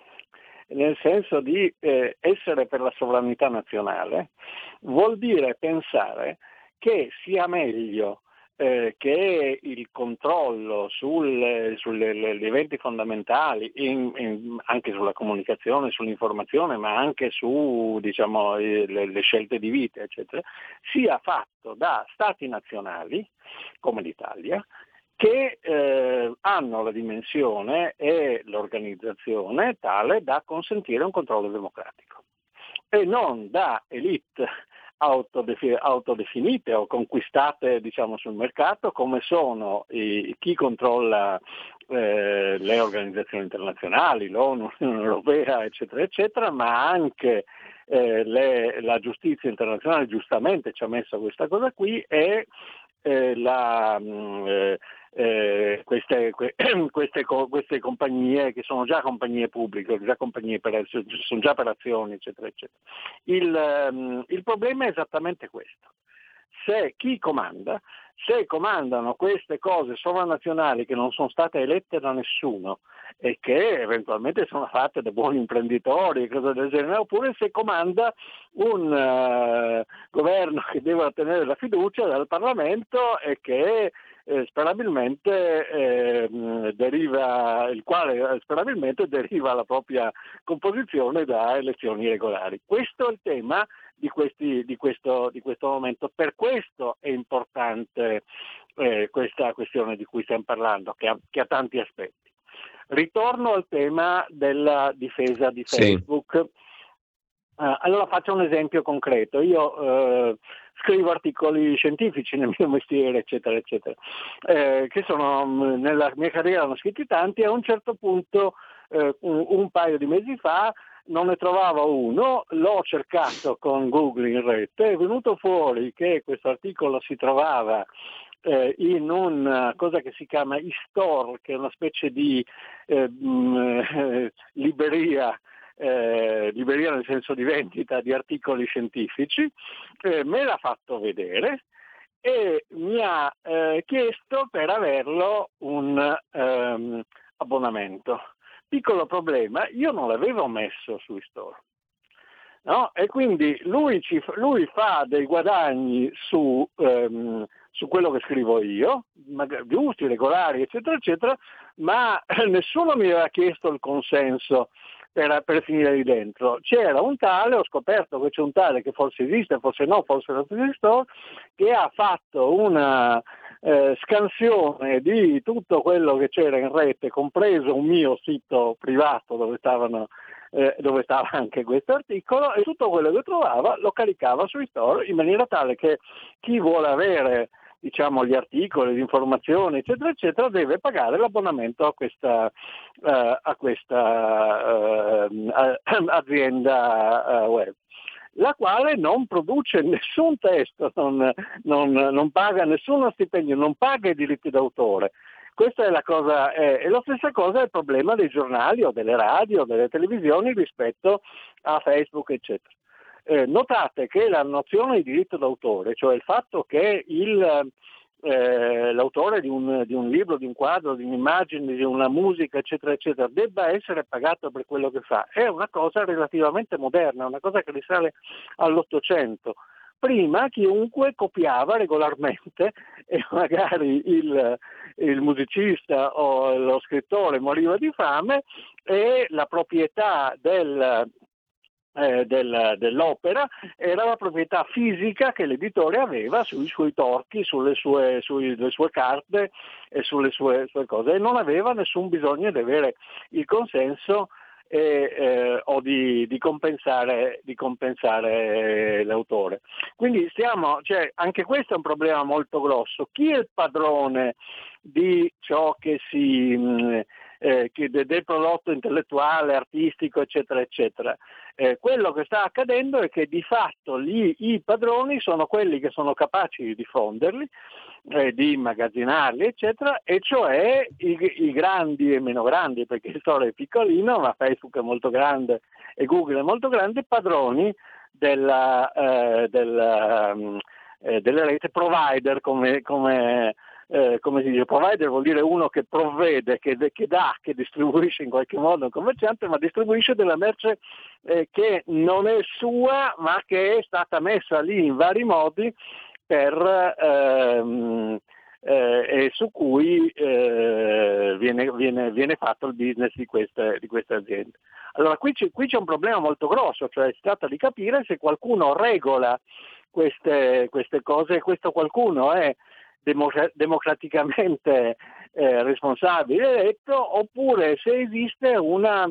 nel senso di eh, essere per la sovranità nazionale, vuol dire pensare che sia meglio eh, che il controllo sugli eventi fondamentali, in, in, anche sulla comunicazione, sull'informazione, ma anche su diciamo, le, le scelte di vita, eccetera, sia fatto da stati nazionali, come l'Italia, che eh, hanno la dimensione e l'organizzazione tale da consentire un controllo democratico e non da elite autodefin- autodefinite o conquistate diciamo sul mercato, come sono i- chi controlla eh, le organizzazioni internazionali, l'ONU, l'Unione Europea, eccetera, eccetera, ma anche eh, le- la giustizia internazionale giustamente ci ha messo questa cosa qui e Eh, la, eh, eh, queste, que, queste, queste compagnie che sono già compagnie pubbliche, già compagnie per, sono già per azioni, eccetera, eccetera. Il, il problema è esattamente questo. Se chi comanda, se comandano queste cose sovranazionali che non sono state elette da nessuno e che eventualmente sono fatte da buoni imprenditori e cose del genere, oppure se comanda un uh, governo che deve ottenere la fiducia dal Parlamento e che eh, sperabilmente eh, deriva, il quale sperabilmente deriva la propria composizione da elezioni regolari. Questo è il tema di questi di questo di questo momento. Per questo è importante eh, questa questione di cui stiamo parlando, che ha, che ha tanti aspetti. Ritorno al tema della difesa di Facebook. Sì. Uh, allora faccio un esempio concreto. Io uh, scrivo articoli scientifici nel mio mestiere, eccetera, eccetera, eh, che sono mh, nella mia carriera hanno scritti tanti, e a un certo punto uh, un, un paio di mesi fa non ne trovavo uno, l'ho cercato con Google in rete, è venuto fuori che questo articolo si trovava eh, in una cosa che si chiama JSTOR, che è una specie di eh, mh, libreria, eh, libreria nel senso di vendita di articoli scientifici, eh, me l'ha fatto vedere e mi ha eh, chiesto per averlo un um, abbonamento. Piccolo problema, io non l'avevo messo su JSTOR, no? E quindi lui, ci, lui fa dei guadagni su, ehm, su quello che scrivo io, giusti, regolari, eccetera, eccetera, ma nessuno mi aveva chiesto il consenso per, per finire lì dentro. C'era un tale, ho scoperto che c'è un tale che forse esiste, forse no, forse non esiste, che ha fatto una Eh, scansione di tutto quello che c'era in rete, compreso un mio sito privato dove stavano eh, dove stava anche questo articolo, e tutto quello che trovava lo caricava sui store, in maniera tale che chi vuole avere diciamo gli articoli, le informazioni, eccetera, eccetera, deve pagare l'abbonamento a questa eh, a questa eh, azienda eh, web, la quale non produce nessun testo, non, non, non paga nessuno stipendio, non paga i diritti d'autore. Questa è la cosa, eh, e la stessa cosa è il problema dei giornali o delle radio o delle televisioni rispetto a Facebook, eccetera. Eh, notate che la nozione di diritto d'autore, cioè il fatto che il eh, l'autore di un, di un libro, di un quadro, di un'immagine, di una musica, eccetera, eccetera, debba essere pagato per quello che fa. È una cosa relativamente moderna, una cosa che risale all'Ottocento. Prima chiunque copiava regolarmente e magari il, il musicista o lo scrittore moriva di fame e la proprietà del, eh, del, dell'opera era la proprietà fisica che l'editore aveva sui suoi torchi, sulle sue, sulle sue carte e sulle sue, sue cose, e non aveva nessun bisogno di avere il consenso E, eh, o di, di compensare, di compensare l'autore. Quindi stiamo, cioè, anche questo è un problema molto grosso. Chi è il padrone di ciò che si eh, che de, del prodotto intellettuale, artistico, eccetera, eccetera? Eh, quello che sta accadendo è che di fatto gli, i padroni sono quelli che sono capaci di diffonderli, Eh, di immagazzinarli, eccetera, e cioè i, i grandi e meno grandi, perché il store è piccolino, ma Facebook è molto grande e Google è molto grande, padroni della, eh, della, eh, delle rete provider, come, come, eh, come si dice. Provider vuol dire uno che provvede, che, che dà, che distribuisce in qualche modo un commerciante, ma distribuisce della merce eh, che non è sua, ma che è stata messa lì in vari modi per, ehm, eh, e su cui eh, viene, viene, viene fatto il business di queste, di queste aziende. Allora qui c'è, qui c'è un problema molto grosso, cioè si tratta di capire se qualcuno regola queste, queste cose, e questo qualcuno è democ- democraticamente eh, responsabile, eletto, oppure se esiste una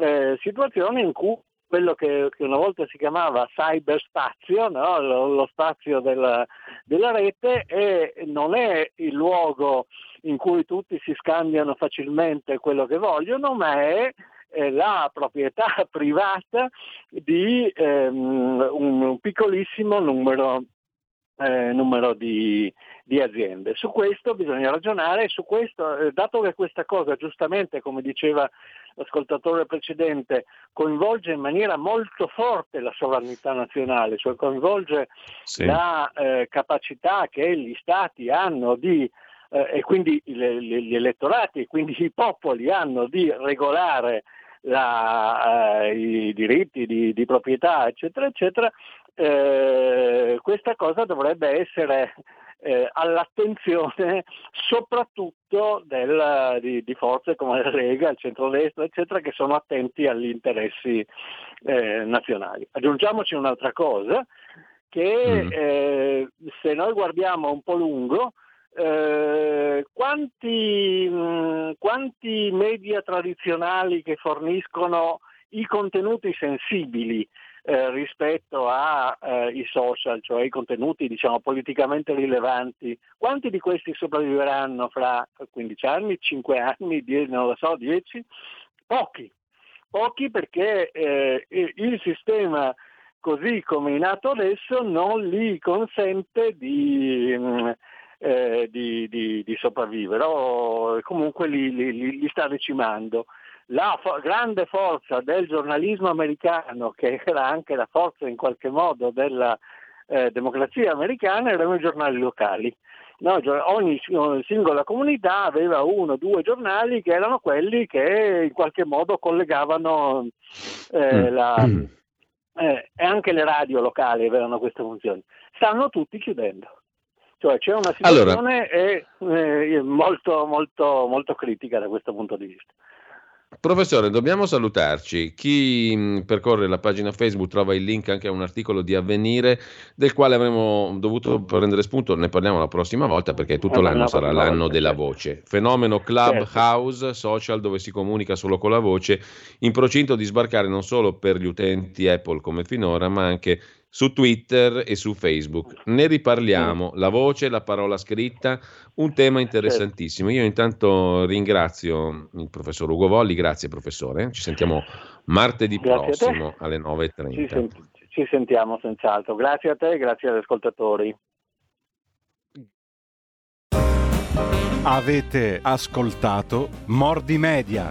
eh, situazione in cui quello che, che una volta si chiamava cyberspazio, no? lo, lo spazio della, della rete, e non è il luogo in cui tutti si scambiano facilmente quello che vogliono, ma è eh, la proprietà privata di ehm, un, un piccolissimo numero, eh, numero di, di aziende. Su questo bisogna ragionare, su questo, eh, dato che questa cosa, giustamente, come diceva l'ascoltatore precedente, coinvolge in maniera molto forte la sovranità nazionale, cioè coinvolge sì. la eh, capacità che gli stati hanno di eh, e quindi le, le, gli elettorati e quindi i popoli hanno di regolare la, eh, i diritti di, di proprietà, eccetera, eccetera. Eh, questa cosa dovrebbe essere Eh, all'attenzione soprattutto del, di, di forze come la Lega, il centrodestra, eccetera, che sono attenti agli interessi eh, nazionali. Aggiungiamoci un'altra cosa, che mm. eh, se noi guardiamo un po' lungo, eh, quanti, mh, quanti media tradizionali che forniscono i contenuti sensibili Eh, rispetto ai eh, social, cioè i contenuti diciamo politicamente rilevanti, quanti di questi sopravviveranno fra quindici anni, cinque anni, dieci, non lo so, dieci? Pochi, pochi perché eh, il sistema così come è nato adesso non gli consente di, mh, eh, di, di, di sopravvivere, o comunque li, li, li sta decimando. La for- grande forza del giornalismo americano, che era anche la forza in qualche modo della eh, democrazia americana, erano i giornali locali. No, ogni singola comunità aveva uno o due giornali che erano quelli che in qualche modo collegavano eh, la, eh, e anche le radio locali avevano questa funzione. Stanno tutti chiudendo. Cioè c'è una situazione allora. eh, eh, molto, molto, molto critica da questo punto di vista. Professore, dobbiamo salutarci. Chi percorre la pagina Facebook trova il link anche a un articolo di Avvenire del quale avremmo dovuto prendere spunto, ne parliamo la prossima volta perché tutto l'anno sarà l'anno della voce. Fenomeno Clubhouse, social dove si comunica solo con la voce, in procinto di sbarcare non solo per gli utenti Apple come finora, ma anche su Twitter e su Facebook. Ne riparliamo, la voce, la parola scritta, un tema interessantissimo. Io intanto ringrazio il professor Ugo Volli, grazie professore, ci sentiamo martedì grazie prossimo alle nove e trenta. Ci, sent- ci sentiamo senz'altro, grazie a te e grazie agli ascoltatori. Avete ascoltato Mordi Media.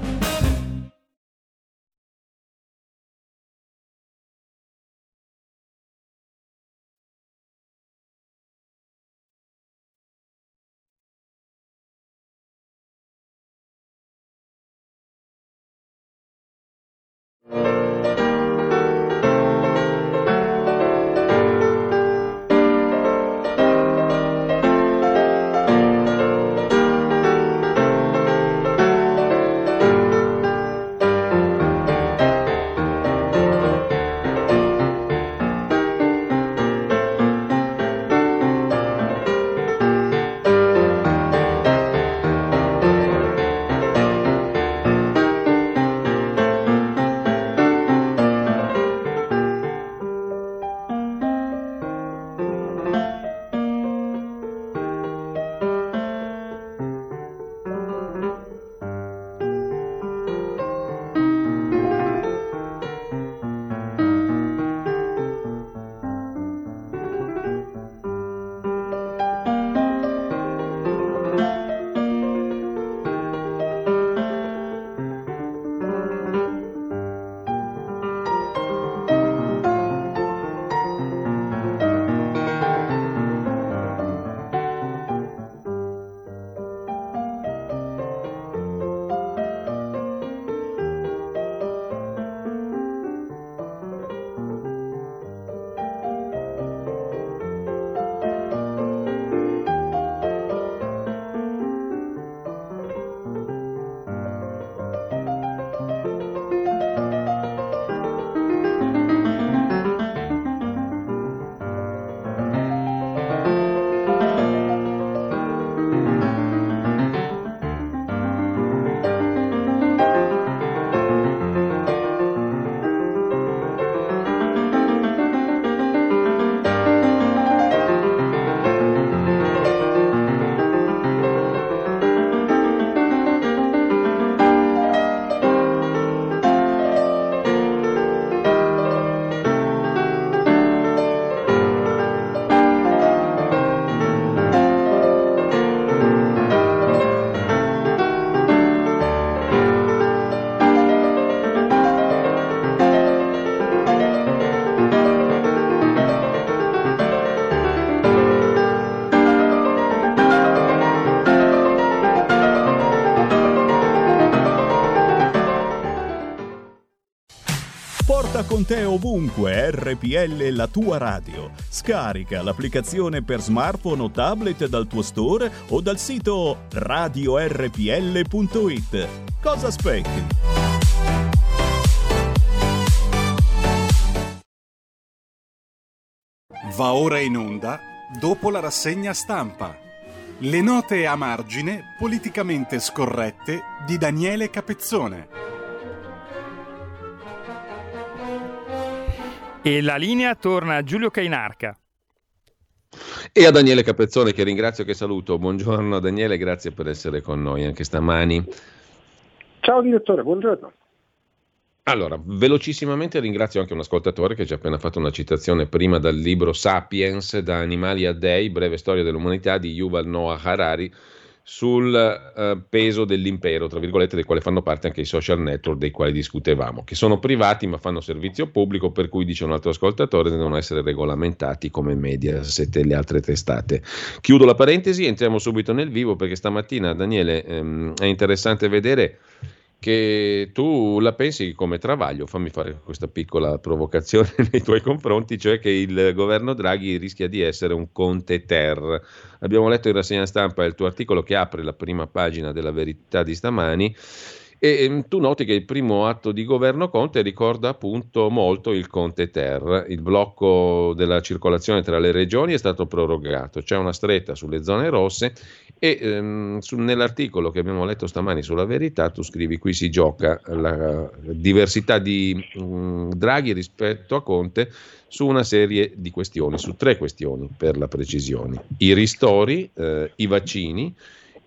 Porta con te ovunque R P L, la tua radio. Scarica l'applicazione per smartphone o tablet dal tuo store o dal sito radio R P L punto it. Cosa aspetti? Va ora in onda, dopo la rassegna stampa, le note a margine politicamente scorrette di Daniele Capezzone. E la linea torna a Giulio Cainarca. E a Daniele Capezzone, che ringrazio, che saluto. Buongiorno Daniele, grazie per essere con noi anche stamani. Ciao direttore, buongiorno. Allora, velocissimamente ringrazio anche un ascoltatore che ci ha appena fatto una citazione prima dal libro Sapiens, da animali a dei, breve storia dell'umanità di Yuval Noah Harari, sul eh, peso dell'impero, tra virgolette, del quale fanno parte anche i social network dei quali discutevamo, che sono privati ma fanno servizio pubblico, per cui, dice un altro ascoltatore, devono essere regolamentati come Mediaset e le altre testate. Chiudo la parentesi, entriamo subito nel vivo, perché stamattina, Daniele, ehm, è interessante vedere che tu la pensi come Travaglio. Fammi fare questa piccola provocazione nei tuoi confronti, cioè che il governo Draghi rischia di essere un Conte Ter. Abbiamo letto in rassegna stampa il tuo articolo che apre la prima pagina della Verità di stamani, e tu noti che il primo atto di governo Conte ricorda appunto molto il Conte Ter. Il blocco della circolazione tra le regioni è stato prorogato, c'è una stretta sulle zone rosse e ehm, su, nell'articolo che abbiamo letto stamani sulla Verità tu scrivi: qui si gioca la diversità di mh, Draghi rispetto a Conte su una serie di questioni, su tre questioni per la precisione: i ristori, eh, i vaccini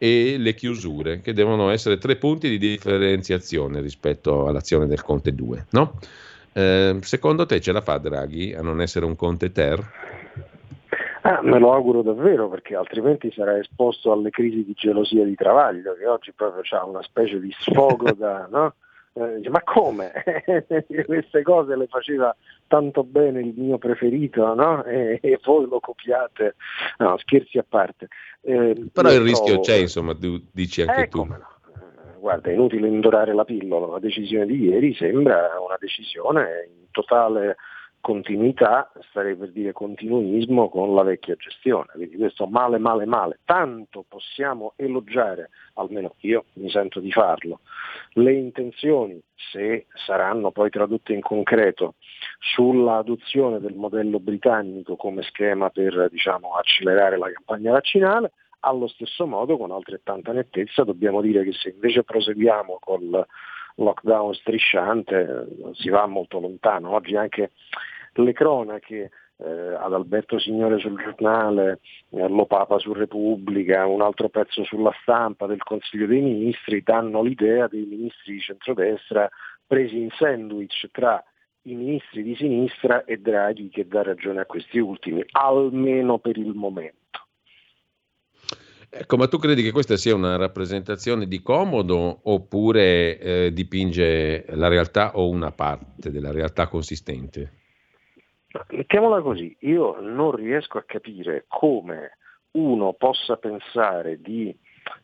e le chiusure, che devono essere tre punti di differenziazione rispetto all'azione del Conte due, no? Eh, secondo te ce la fa Draghi a non essere un Conte Ter? Ah, me lo auguro davvero, perché altrimenti sarà esposto alle crisi di gelosia di Travaglio, che oggi proprio c'ha una specie di sfogo da, no? Eh, ma come? Queste cose le faceva tanto bene il mio preferito, no? E, e voi lo copiate. No, scherzi a parte. Eh, Però il rischio trovo... c'è, insomma, tu dici anche eh, tu. Come no? Guarda, è inutile indorare la pillola, la decisione di ieri sembra una decisione in totale continuità, starei per dire continuismo, con la vecchia gestione, quindi questo male male male. Tanto possiamo elogiare, almeno io mi sento di farlo, le intenzioni, se saranno poi tradotte in concreto, sulla adozione del modello britannico come schema per, diciamo, accelerare la campagna vaccinale. Allo stesso modo, con altrettanta nettezza, dobbiamo dire che se invece proseguiamo col lockdown strisciante si va molto lontano. Oggi anche le cronache, eh, ad Alberto Signore sul Giornale, eh, lo Papa su Repubblica, un altro pezzo sulla Stampa del Consiglio dei Ministri, danno l'idea dei ministri di centrodestra presi in sandwich tra i ministri di sinistra e Draghi, che dà ragione a questi ultimi, almeno per il momento. Ecco, ma tu credi che questa sia una rappresentazione di comodo, oppure eh, dipinge la realtà o una parte della realtà consistente? Mettiamola così, io non riesco a capire come uno possa pensare di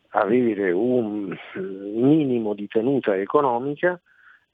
avere un minimo di tenuta economica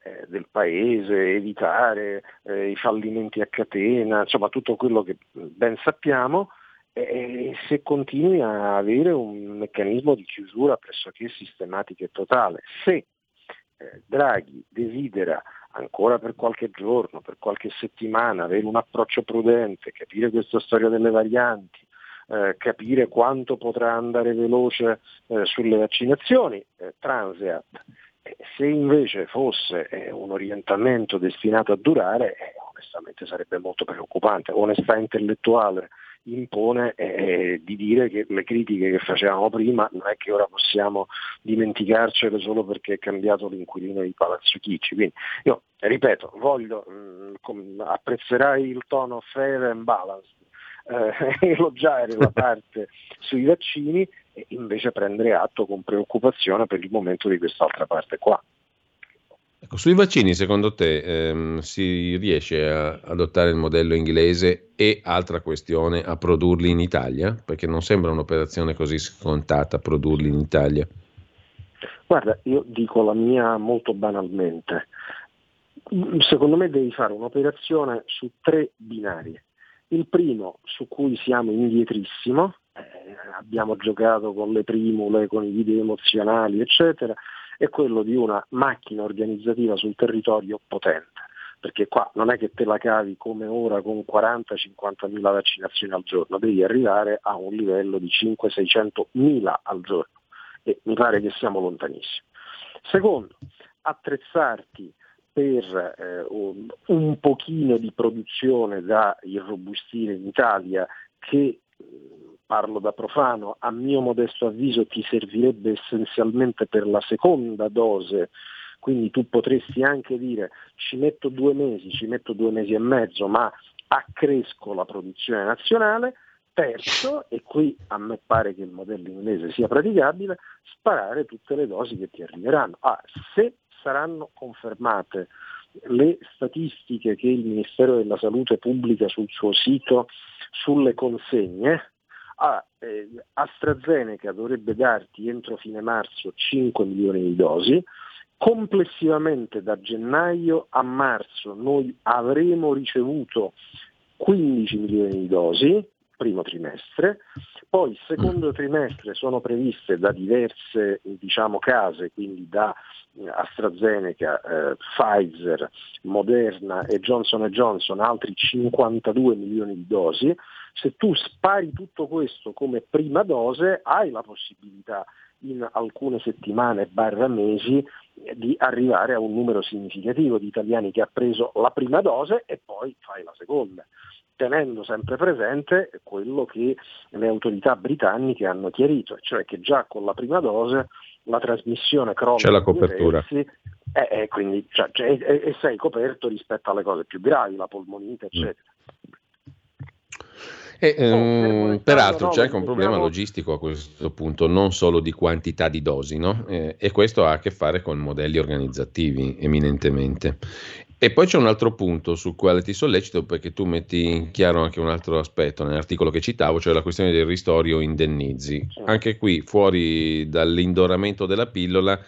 eh, del paese, evitare eh, i fallimenti a catena, insomma tutto quello che ben sappiamo, e se continui a avere un meccanismo di chiusura pressoché sistematica e totale. Se eh, Draghi desidera ancora per qualche giorno, per qualche settimana, avere un approccio prudente, capire questa storia delle varianti, eh, capire quanto potrà andare veloce eh, sulle vaccinazioni, eh, transeat. Se invece fosse eh, un orientamento destinato a durare, eh, onestamente sarebbe molto preoccupante. Onestà intellettuale impone eh, di dire che le critiche che facevamo prima non è che ora possiamo dimenticarcele solo perché è cambiato l'inquilino di Palazzo Chigi. Quindi io ripeto, voglio mh, com- apprezzerai il tono fair and balanced, eh, elogiare la parte sui vaccini e invece prendere atto con preoccupazione per il momento di quest'altra parte qua. Ecco, sui vaccini, secondo te ehm, si riesce a adottare il modello inglese e, altra questione, a produrli in Italia? Perché non sembra un'operazione così scontata produrli in Italia. Guarda, io dico la mia molto banalmente. secondo me devi fare un'operazione su tre binari. Il primo, su cui siamo indietrissimo, eh, abbiamo giocato con le primule, con i video emozionali eccetera, è quello di una macchina organizzativa sul territorio potente, perché qua non è che te la cavi come ora con quaranta cinquanta mila vaccinazioni al giorno, devi arrivare a un livello di cinquecento seicento mila al giorno e mi pare che siamo lontanissimi. Secondo, attrezzarti per eh, un, un pochino di produzione da irrobustire in Italia che, parlo da profano, a mio modesto avviso ti servirebbe essenzialmente per la seconda dose, quindi tu potresti anche dire ci metto due mesi, ci metto due mesi e mezzo, ma accresco la produzione nazionale. Terzo, e qui a me pare che il modello inglese sia praticabile, sparare tutte le dosi che ti arriveranno. Ah, se saranno confermate le statistiche che il Ministero della Salute pubblica sul suo sito sulle consegne, ah, eh, AstraZeneca dovrebbe darti entro fine marzo cinque milioni di dosi, complessivamente da gennaio a marzo noi avremo ricevuto quindici milioni di dosi, primo trimestre, poi secondo trimestre sono previste da diverse, diciamo, case, quindi da AstraZeneca, eh, Pfizer, Moderna e Johnson and Johnson altri cinquantadue milioni di dosi. Se tu spari tutto questo come prima dose, hai la possibilità in alcune settimane barra mesi di arrivare a un numero significativo di italiani che ha preso la prima dose e poi fai la seconda, tenendo sempre presente quello che le autorità britanniche hanno chiarito, cioè che già con la prima dose la trasmissione crolla, c'è la copertura e eh, quindi cioè, cioè, è, è, sei coperto rispetto alle cose più gravi, la polmonite eccetera. E, ehm, peraltro c'è anche un problema logistico a questo punto, non solo di quantità di dosi, no? Eh, e questo ha a che fare con modelli organizzativi eminentemente. E poi c'è un altro punto sul quale ti sollecito, perché tu metti in chiaro anche un altro aspetto nell'articolo che citavo, cioè la questione del ristorio indennizzi. Anche qui, fuori dall'indoramento della pillola,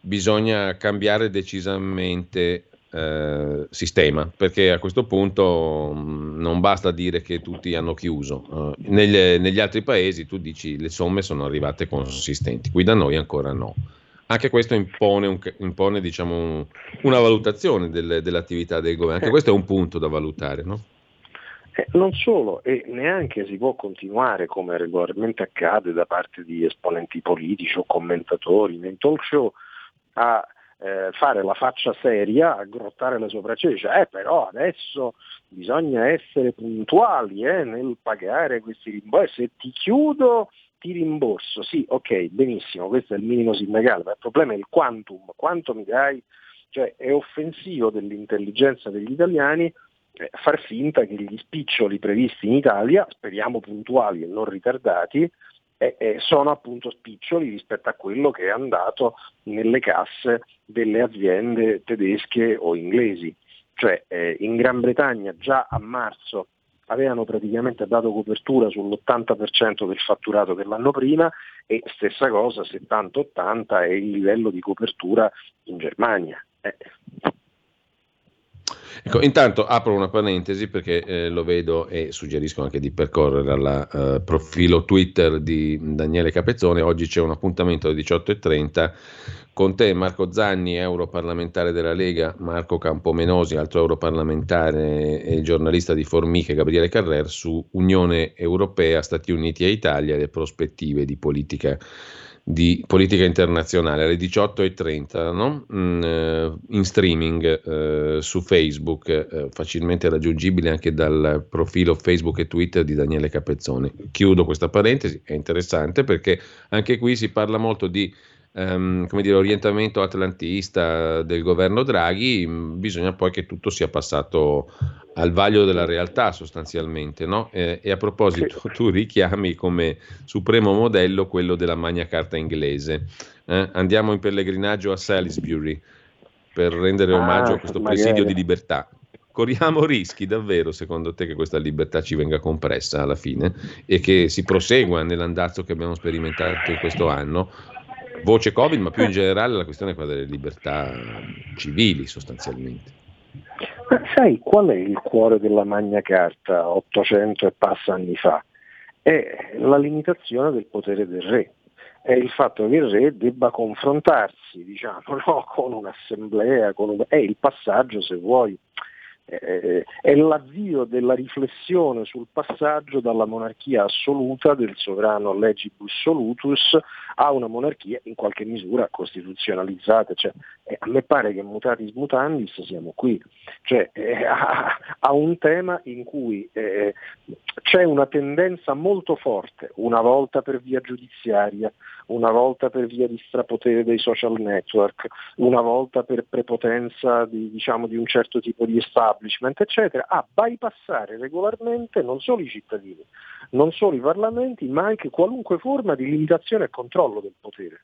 bisogna cambiare decisamente eh, sistema, perché a questo punto mh, non basta dire che tutti hanno chiuso. Eh, negli, negli altri paesi tu dici le somme sono arrivate consistenti, qui da noi ancora no. Anche questo impone, un, impone diciamo, un, una valutazione del, dell'attività del governo. Anche eh, questo è un punto da valutare, no? Eh, non solo, e neanche si può continuare, come regolarmente accade da parte di esponenti politici o commentatori nei talk show, a eh, fare la faccia seria, a grottare le sopracciglia. Eh, però adesso bisogna essere puntuali eh, nel pagare questi rimborsi, se ti chiudo ti rimborso. Sì, ok, benissimo, questo è il minimo sindacale, ma il problema è il quantum, quanto mi dai? Cioè è offensivo dell'intelligenza degli italiani eh, far finta che gli spiccioli previsti in Italia, speriamo puntuali e non ritardati, eh, eh, sono appunto spiccioli rispetto a quello che è andato nelle casse delle aziende tedesche o inglesi. Cioè eh, in Gran Bretagna già a marzo avevano praticamente dato copertura sull'ottanta per cento del fatturato dell'anno prima e stessa cosa settanta ottanta è il livello di copertura in Germania. Eh. Ecco, intanto apro una parentesi perché eh, lo vedo e suggerisco anche di percorrere al eh, profilo Twitter di Daniele Capezzone. Oggi c'è un appuntamento alle diciotto e trenta con te, Marco Zanni, europarlamentare della Lega, Marco Campomenosi, altro europarlamentare e giornalista di Formiche, Gabriele Carrer, su Unione Europea, Stati Uniti e Italia, le prospettive di politica di politica internazionale alle diciotto e trenta, no? In streaming eh, su Facebook, eh, facilmente raggiungibile anche dal profilo Facebook e Twitter di Daniele Capezzone. Chiudo questa parentesi, è interessante perché anche qui si parla molto di ehm, come dire, orientamento atlantista del governo Draghi, bisogna poi che tutto sia passato al vaglio della realtà sostanzialmente, no? Eh, e a proposito, tu richiami come supremo modello quello della Magna Carta inglese. Eh, andiamo in pellegrinaggio a Salisbury per rendere omaggio ah, a questo magari. Presidio di libertà. Corriamo rischi davvero, secondo te, che questa libertà ci venga compressa alla fine e che si prosegua nell'andazzo che abbiamo sperimentato in questo anno? Voce Covid, ma più in generale la questione è quella delle libertà civili sostanzialmente. Ma sai qual è il cuore della Magna Carta ottocento e passa anni fa? È la limitazione del potere del re, è il fatto che il re debba confrontarsi, diciamo, no? con un'assemblea, con un... è il passaggio, se vuoi, eh, è l'avvio della riflessione sul passaggio dalla monarchia assoluta del sovrano legibus solutus a una monarchia in qualche misura costituzionalizzata, cioè, eh, a me pare che mutatis mutandis siamo qui, cioè, eh, a, a un tema in cui eh, c'è una tendenza molto forte, una volta per via giudiziaria, una volta per via di strapotere dei social network, una volta per prepotenza di, diciamo, di un certo tipo di establishment, eccetera, a bypassare regolarmente non solo i cittadini, non solo i parlamenti, ma anche qualunque forma di limitazione e controllo del potere.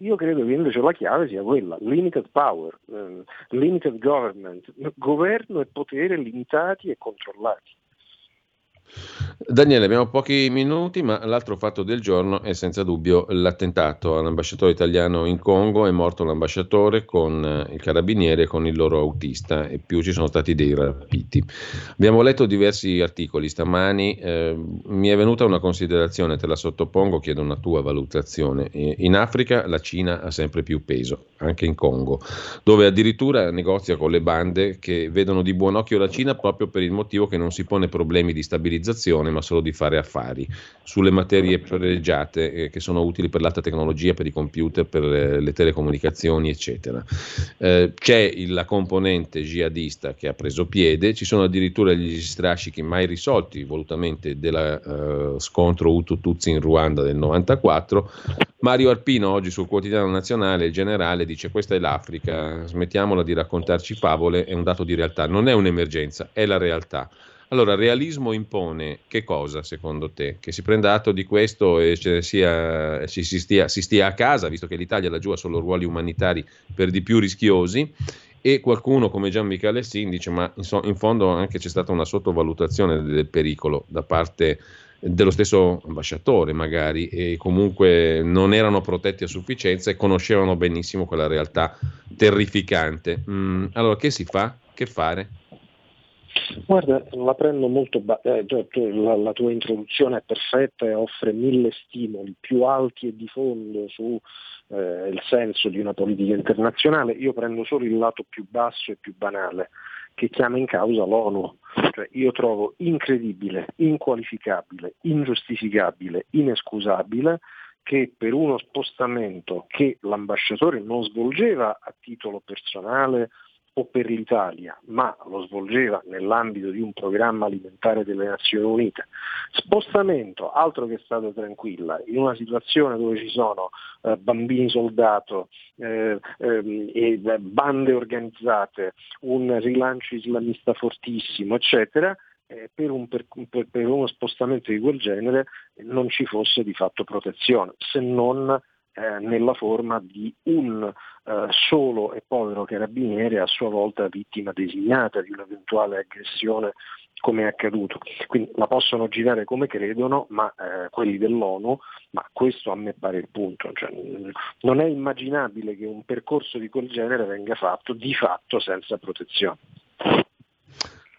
Io credo che invece la chiave sia quella, limited power, eh, limited government, governo e potere limitati e controllati. Daniele, abbiamo pochi minuti, ma l'altro fatto del giorno è senza dubbio l'attentato all'ambasciatore italiano in Congo. È morto l'ambasciatore con il carabiniere e con il loro autista, e più ci sono stati dei rapiti. Abbiamo letto diversi articoli stamani, eh, mi è venuta una considerazione, te la sottopongo, chiedo una tua valutazione. In Africa la Cina ha sempre più peso, anche in Congo, dove addirittura negozia con le bande che vedono di buon occhio la Cina proprio per il motivo che non si pone problemi di stabilità, ma solo di fare affari sulle materie pregiate eh, che sono utili per l'alta tecnologia, per i computer, per eh, le telecomunicazioni, eccetera. Eh, c'è il, la componente jihadista che ha preso piede, ci sono addirittura gli strascichi mai risolti volutamente dello eh, scontro Hutu-Tutsi in Ruanda del novantaquattro. Mario Arpino oggi sul Quotidiano Nazionale, il generale, dice: questa è l'Africa, smettiamola di raccontarci favole, è un dato di realtà, non è un'emergenza, è la realtà. Allora, realismo impone che cosa, secondo te? Che si prenda atto di questo e ce ne sia, ci si stia, si stia a casa, visto che l'Italia laggiù ha solo ruoli umanitari per di più rischiosi, e qualcuno come Gian Michele Sin dice: ma in fondo anche c'è stata una sottovalutazione del pericolo da parte dello stesso ambasciatore, magari, e comunque non erano protetti a sufficienza e conoscevano benissimo quella realtà terrificante. Mm, allora, che si fa? Che fare? Guarda, la prendo molto, ba- eh, la, la tua introduzione è perfetta e offre mille stimoli più alti e di fondo su eh, il senso di una politica internazionale. Io prendo solo il lato più basso e più banale, che chiama in causa l'ONU. Cioè, io trovo incredibile, inqualificabile, ingiustificabile, inescusabile che per uno spostamento che l'ambasciatore non svolgeva a titolo personale o per l'Italia, ma lo svolgeva nell'ambito di un programma alimentare delle Nazioni Unite, spostamento altro che stato tranquilla, in una situazione dove ci sono eh, bambini soldato, eh, eh, e bande organizzate, un rilancio islamista fortissimo, eccetera, eh, per, un, per, per uno spostamento di quel genere non ci fosse di fatto protezione, se non Eh, nella forma di un eh, solo e povero carabiniere a sua volta vittima designata di un'eventuale aggressione, come è accaduto. Quindi la possono girare come credono, ma eh, quelli dell'ONU, ma questo a me pare il punto, cioè, non è immaginabile che un percorso di quel genere venga fatto di fatto senza protezione.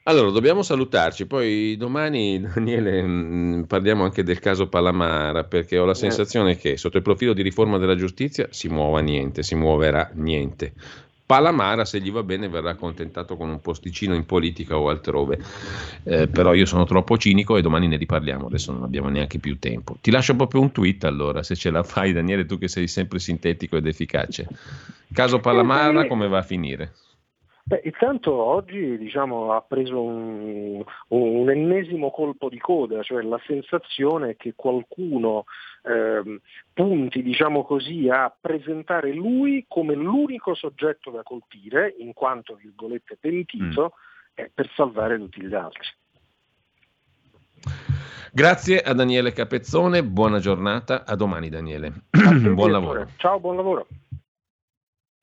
Allora, dobbiamo salutarci, poi domani, Daniele, mh, parliamo anche del caso Palamara, perché ho la sensazione che sotto il profilo di riforma della giustizia si muova niente, si muoverà niente. Palamara, se gli va bene, verrà accontentato con un posticino in politica o altrove, eh, però io sono troppo cinico e domani ne riparliamo, adesso non abbiamo neanche più tempo. Ti lascio proprio un tweet, allora, se ce la fai, Daniele, tu che sei sempre sintetico ed efficace. Caso Palamara, come va a finire? Beh, intanto oggi, diciamo, ha preso un, un ennesimo colpo di coda, cioè la sensazione che qualcuno eh, punti, diciamo così, a presentare lui come l'unico soggetto da colpire, in quanto, virgolette, pentito, mm. eh, per salvare tutti gli altri. Grazie a Daniele Capezzone, buona giornata, a domani Daniele. Buon direttore. Lavoro. Ciao, buon lavoro.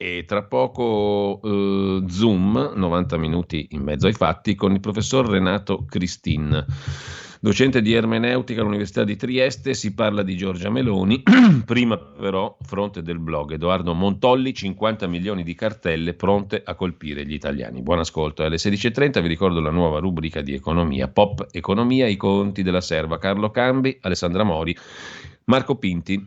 E tra poco eh, Zoom, novanta minuti in mezzo ai fatti, con il professor Renato Cristin, docente di ermeneutica all'Università di Trieste, si parla di Giorgia Meloni, prima però fronte del blog, Edoardo Montolli, cinquanta milioni di cartelle pronte a colpire gli italiani. Buon ascolto, alle sedici e trenta vi ricordo la nuova rubrica di economia, Pop Economia, i conti della serva, Carlo Cambi, Alessandra Mori, Marco Pinti.